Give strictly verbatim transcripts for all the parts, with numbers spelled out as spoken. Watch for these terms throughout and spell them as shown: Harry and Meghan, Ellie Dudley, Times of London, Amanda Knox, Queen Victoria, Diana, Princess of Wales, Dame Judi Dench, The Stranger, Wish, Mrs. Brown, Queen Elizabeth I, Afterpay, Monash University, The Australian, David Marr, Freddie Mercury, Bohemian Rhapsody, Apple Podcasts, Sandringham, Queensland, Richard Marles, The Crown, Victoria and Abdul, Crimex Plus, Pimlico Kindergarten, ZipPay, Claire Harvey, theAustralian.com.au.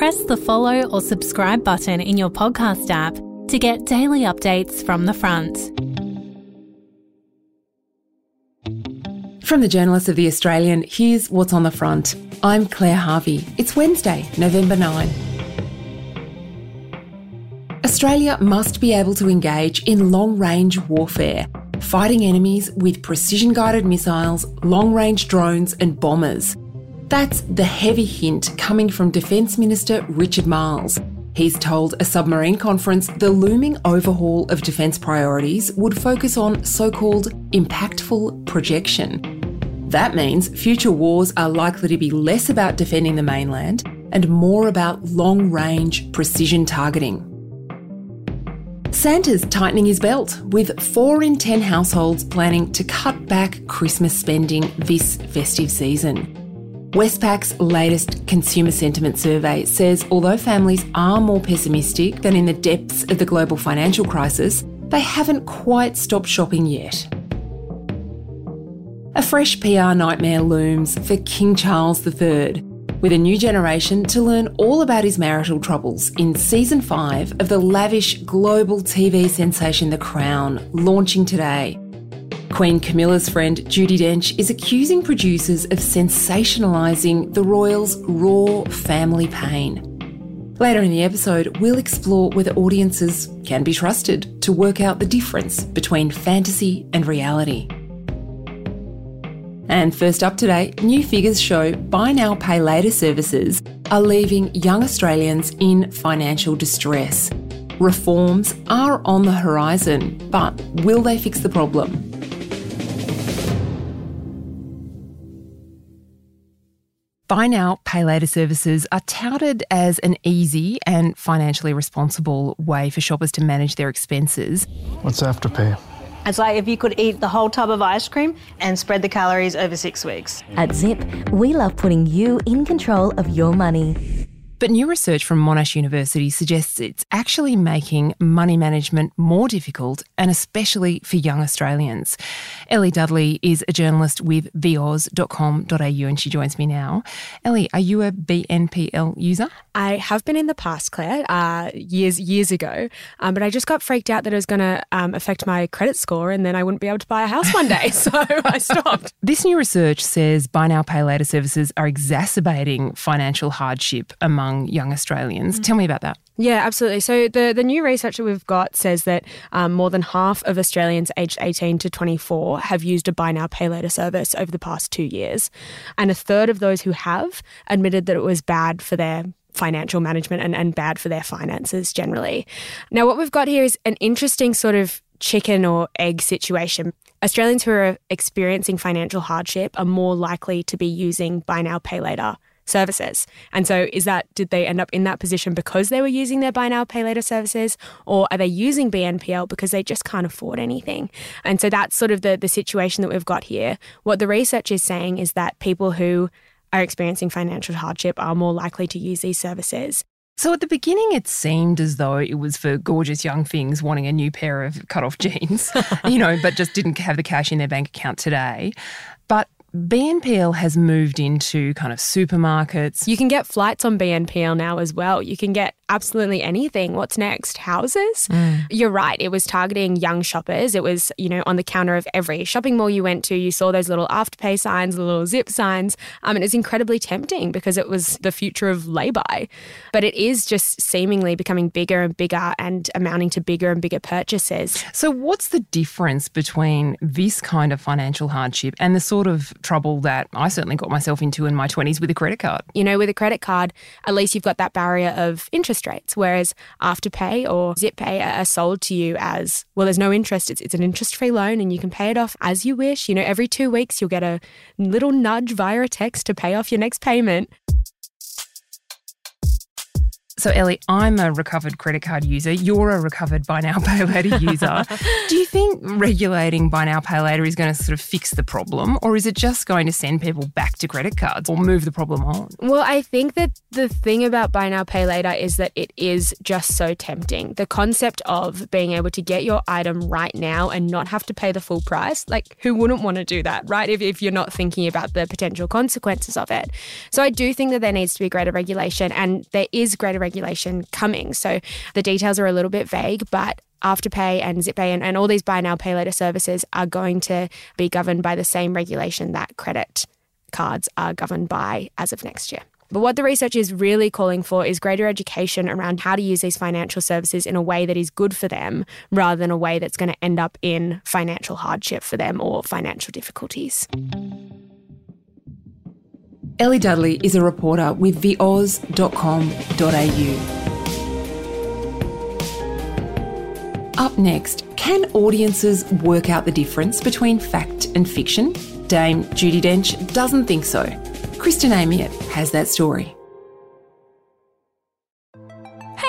press the follow or subscribe button in your podcast app to get daily updates from The Front. From the journalists of The Australian, here's what's on the front. I'm Claire Harvey. It's Wednesday, November ninth. Australia must be able to engage in long-range warfare, fighting enemies with precision-guided missiles, long-range drones and bombers. That's the heavy hint coming from Defence Minister Richard Marles. He's told a submarine conference the looming overhaul of defence priorities would focus on so-called impactful projection. That means future wars are likely to be less about defending the mainland and more about long-range precision targeting. Santa's tightening his belt, with four in ten households planning to cut back Christmas spending this festive season. Westpac's latest consumer sentiment survey says although families are more pessimistic than in the depths of the global financial crisis, they haven't quite stopped shopping yet. A fresh P R nightmare looms for King Charles the Third, with a new generation to learn all about his marital troubles in season five of the lavish global T V sensation The Crown, launching today. Queen Camilla's friend Judi Dench is accusing producers of sensationalising the royals' raw family pain. Later in the episode, we'll explore whether audiences can be trusted to work out the difference between fantasy and reality. And first up today, new figures show buy now, pay later services are leaving young Australians in financial distress. Reforms are on the horizon, but will they fix the problem? Buy now, pay later services are touted as an easy and financially responsible way for shoppers to manage their expenses. What's Afterpay? It's like if you could eat the whole tub of ice cream and spread the calories over six weeks. At Zip, we love putting you in control of your money. But new research from Monash University suggests it's actually making money management more difficult, and especially for young Australians. Ellie Dudley is a journalist with the aus dot com dot a u and she joins me now. Ellie, are you a B N P L user? I have been in the past, Claire, uh, years, years ago, um, but I just got freaked out that it was going to um, affect my credit score and then I wouldn't be able to buy a house one day, so I stopped. This new research says buy now, pay later services are exacerbating financial hardship among young Australians. Mm. Tell me about that. Yeah, absolutely. So the, the new research that we've got says that um, more than half of Australians aged eighteen to twenty-four have used a buy now, pay later service over the past two years. And a third of those who have admitted that it was bad for their financial management and, and bad for their finances generally. Now, what we've got here is an interesting sort of chicken or egg situation. Australians who are experiencing financial hardship are more likely to be using buy now, pay later services. And so is that, did they end up in that position because they were using their buy now, pay later services, or are they using B N P L because they just can't afford anything? And so that's sort of the, the situation that we've got here. What the research is saying is that people who are experiencing financial hardship are more likely to use these services. So at the beginning, it seemed as though it was for gorgeous young things wanting a new pair of cut-off jeans, you know, but just didn't have the cash in their bank account today. But B N P L has moved into kind of supermarkets. You can get flights on B N P L now as well. You can get absolutely anything. What's next? Houses? Mm. You're right. It was targeting young shoppers. It was, you know, on the counter of every shopping mall you went to, you saw those little Afterpay signs, the little Zip signs. Um, and it was incredibly tempting because it was the future of lay-by. But it is just seemingly becoming bigger and bigger and amounting to bigger and bigger purchases. So what's the difference between this kind of financial hardship and the sort of trouble that I certainly got myself into in my twenties with a credit card? You know, with a credit card, at least you've got that barrier of interest rates, whereas Afterpay or ZipPay are sold to you as, well, there's no interest. It's, it's an interest-free loan and you can pay it off as you wish. You know, every two weeks you'll get a little nudge via a text to pay off your next payment. So Ellie, I'm a recovered credit card user. You're a recovered buy now, pay later user. Do you think regulating buy now, pay later is going to sort of fix the problem, or is it just going to send people back to credit cards or move the problem on? Well, I think that the thing about buy now, pay later is that it is just so tempting. The concept of being able to get your item right now and not have to pay the full price, like who wouldn't want to do that, right? If, if you're not thinking about the potential consequences of it. So I do think that there needs to be greater regulation, and there is greater regulation coming. So the details are a little bit vague, but Afterpay and ZipPay and, and all these buy now, pay later services are going to be governed by the same regulation that credit cards are governed by as of next year. But what the research is really calling for is greater education around how to use these financial services in a way that is good for them, rather than a way that's going to end up in financial hardship for them or financial difficulties. Ellie Dudley is a reporter with the aus dot com dot a u. Up next, can audiences work out the difference between fact and fiction? Dame Judi Dench doesn't think so. Kristen Amiet has that story.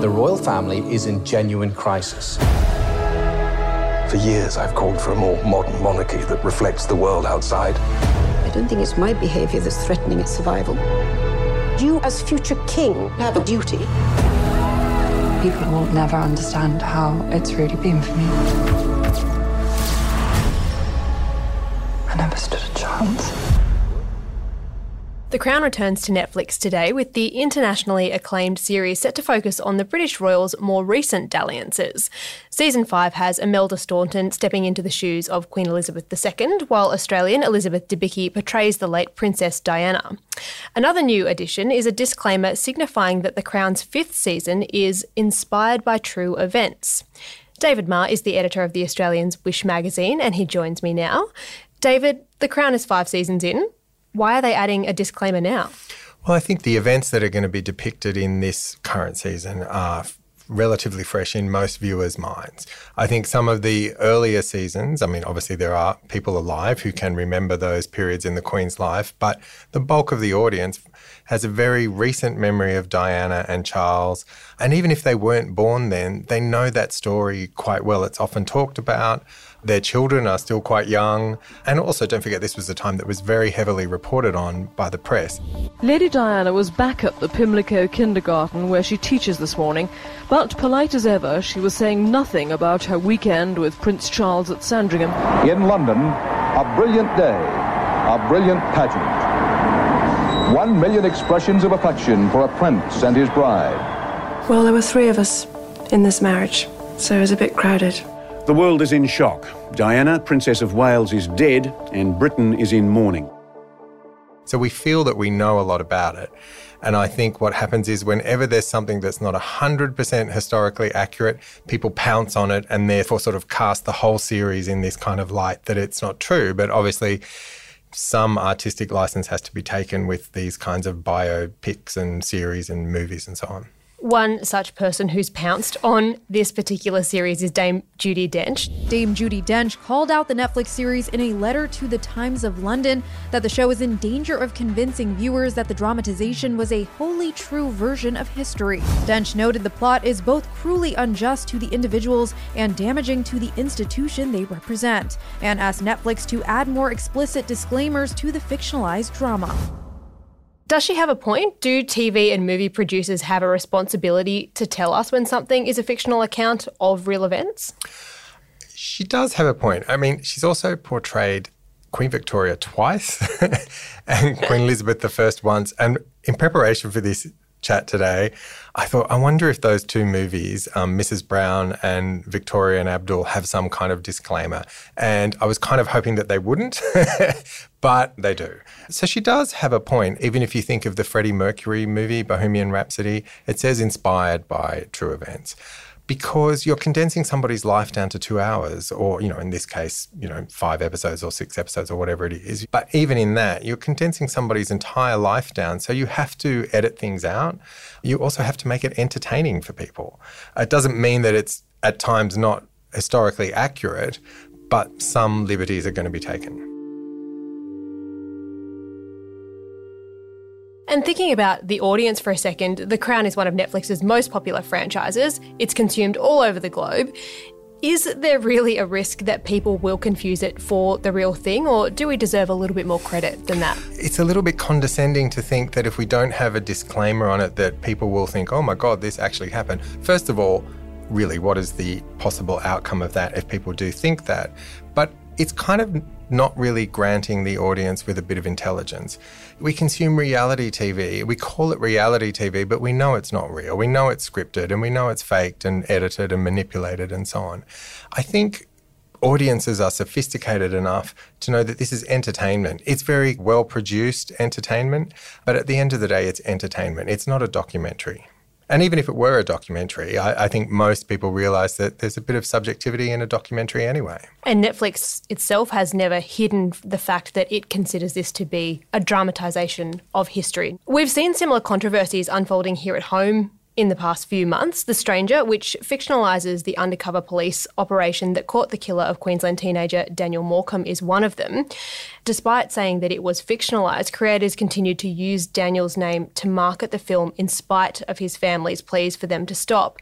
The royal family is in genuine crisis. For years, I've called for a more modern monarchy that reflects the world outside. I don't think it's my behaviour that's threatening its survival. You, as future king, have a duty. People will never understand how it's really been for me. I never stood a chance. The Crown returns to Netflix today with the internationally acclaimed series set to focus on the British royals' more recent dalliances. Season five has Imelda Staunton stepping into the shoes of Queen Elizabeth the Second, while Australian Elizabeth Debicki portrays the late Princess Diana. Another new addition is a disclaimer signifying that the Crown's fifth season is inspired by true events. David Marr is the editor of The Australian's Wish magazine, and he joins me now. David, the Crown is five seasons in. Why are they adding a disclaimer now? Well, I think the events that are going to be depicted in this current season are f- relatively fresh in most viewers' minds. I think some of the earlier seasons, I mean, obviously there are people alive who can remember those periods in the Queen's life, but the bulk of the audience has a very recent memory of Diana and Charles. And even if they weren't born then, they know that story quite well. It's often talked about. Their children are still quite young. And also, don't forget, this was a time that was very heavily reported on by the press. Lady Diana was back at the Pimlico Kindergarten where she teaches this morning, but polite as ever, she was saying nothing about her weekend with Prince Charles at Sandringham. In London, a brilliant day, a brilliant pageant. One million expressions of affection for a prince and his bride. Well, there were three of us in this marriage, so it was a bit crowded. The world is in shock. Diana, Princess of Wales, is dead and Britain is in mourning. So we feel that we know a lot about it. And I think what happens is whenever there's something that's not one hundred percent historically accurate, people pounce on it and therefore sort of cast the whole series in this kind of light that it's not true. But obviously some artistic license has to be taken with these kinds of biopics and series and movies and so on. One such person who's pounced on this particular series is Dame Judi Dench. Dame Judi Dench called out the Netflix series in a letter to the Times of London that the show is in danger of convincing viewers that the dramatization was a wholly true version of history. Dench noted the plot is both cruelly unjust to the individuals and damaging to the institution they represent, and asked Netflix to add more explicit disclaimers to the fictionalized drama. Does she have a point? Do T V and movie producers have a responsibility to tell us when something is a fictional account of real events? She does have a point. I mean, she's also portrayed Queen Victoria twice and Queen Elizabeth the First once. And in preparation for this chat today, I thought, I wonder if those two movies, um, Missus Brown and Victoria and Abdul, have some kind of disclaimer. And I was kind of hoping that they wouldn't, but they do. So she does have a point. Even if you think of the Freddie Mercury movie, Bohemian Rhapsody, it says inspired by true events. Because you're condensing somebody's life down to two hours or, you know, in this case, you know, five episodes or six episodes or whatever it is. But even in that, you're condensing somebody's entire life down. So you have to edit things out. You also have to make it entertaining for people. It doesn't mean that it's at times not historically accurate, but some liberties are going to be taken. And thinking about the audience for a second, The Crown is one of Netflix's most popular franchises. It's consumed all over the globe. Is there really a risk that people will confuse it for the real thing, or do we deserve a little bit more credit than that? It's a little bit condescending to think that if we don't have a disclaimer on it, that people will think, oh my God, this actually happened. First of all, really, what is the possible outcome of that if people do think that? But it's kind of not really granting the audience with a bit of intelligence. We consume reality T V. We call it reality T V, but we know it's not real. We know it's scripted and we know it's faked and edited and manipulated and so on. I think audiences are sophisticated enough to know that this is entertainment. It's very well-produced entertainment, but at the end of the day, it's entertainment. It's not a documentary. And even if it were a documentary, I, I think most people realise that there's a bit of subjectivity in a documentary anyway. And Netflix itself has never hidden the fact that it considers this to be a dramatisation of history. We've seen similar controversies unfolding here at home in the past few months. The Stranger, which fictionalises the undercover police operation that caught the killer of Queensland teenager Daniel Morcombe, is one of them. Despite saying that it was fictionalised, creators continued to use Daniel's name to market the film in spite of his family's pleas for them to stop.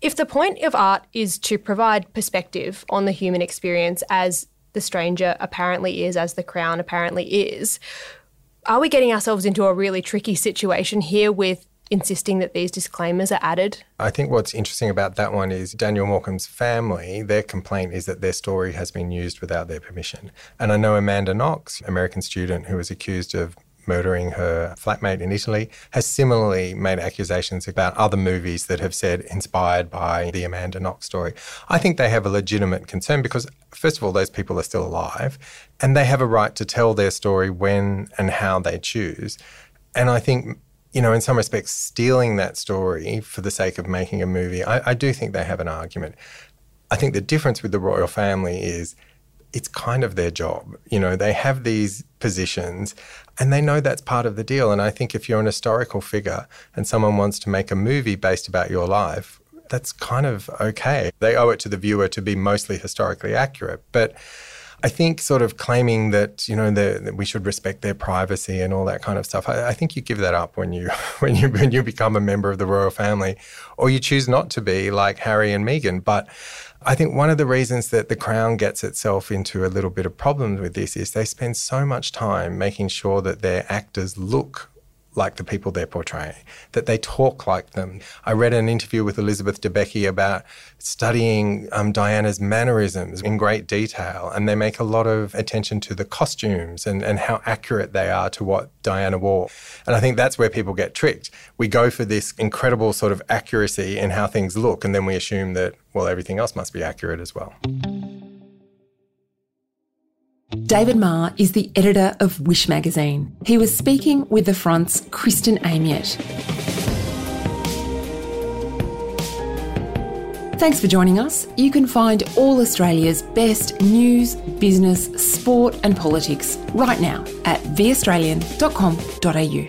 If the point of art is to provide perspective on the human experience, as The Stranger apparently is, as The Crown apparently is, are we getting ourselves into a really tricky situation here with insisting that these disclaimers are added? I think what's interesting about that one is Daniel Morcombe's family, their complaint is that their story has been used without their permission. And I know Amanda Knox, American student who was accused of murdering her flatmate in Italy, has similarly made accusations about other movies that have said inspired by the Amanda Knox story. I think they have a legitimate concern because, first of all, those people are still alive and they have a right to tell their story when and how they choose. And I think, you know, in some respects, stealing that story for the sake of making a movie, I, I do think they have an argument. I think the difference with the royal family is it's kind of their job. You know, they have these positions and they know that's part of the deal. And I think if you're an historical figure and someone wants to make a movie based about your life, that's kind of okay. They owe it to the viewer to be mostly historically accurate. But I think sort of claiming that, you know, the, that we should respect their privacy and all that kind of stuff, I, I think you give that up when you, when you when you become a member of the royal family, or you choose not to be like Harry and Meghan. But I think one of the reasons that The Crown gets itself into a little bit of problems with this is they spend so much time making sure that their actors look like the people they're portraying, that they talk like them. I read an interview with Elizabeth Debicki about studying um, Diana's mannerisms in great detail, and they make a lot of attention to the costumes and, and how accurate they are to what Diana wore. And I think that's where people get tricked. We go for this incredible sort of accuracy in how things look, and then we assume that, well, everything else must be accurate as well. David Marr is the editor of Wish magazine. He was speaking with The Front's Kristen Amiet. Thanks for joining us. You can find all Australia's best news, business, sport and politics right now at the australian dot com dot a u.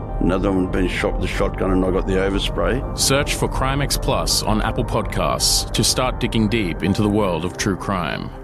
Another one been shot with a shotgun and I got the overspray. Search for Crimex Plus on Apple Podcasts to start digging deep into the world of true crime.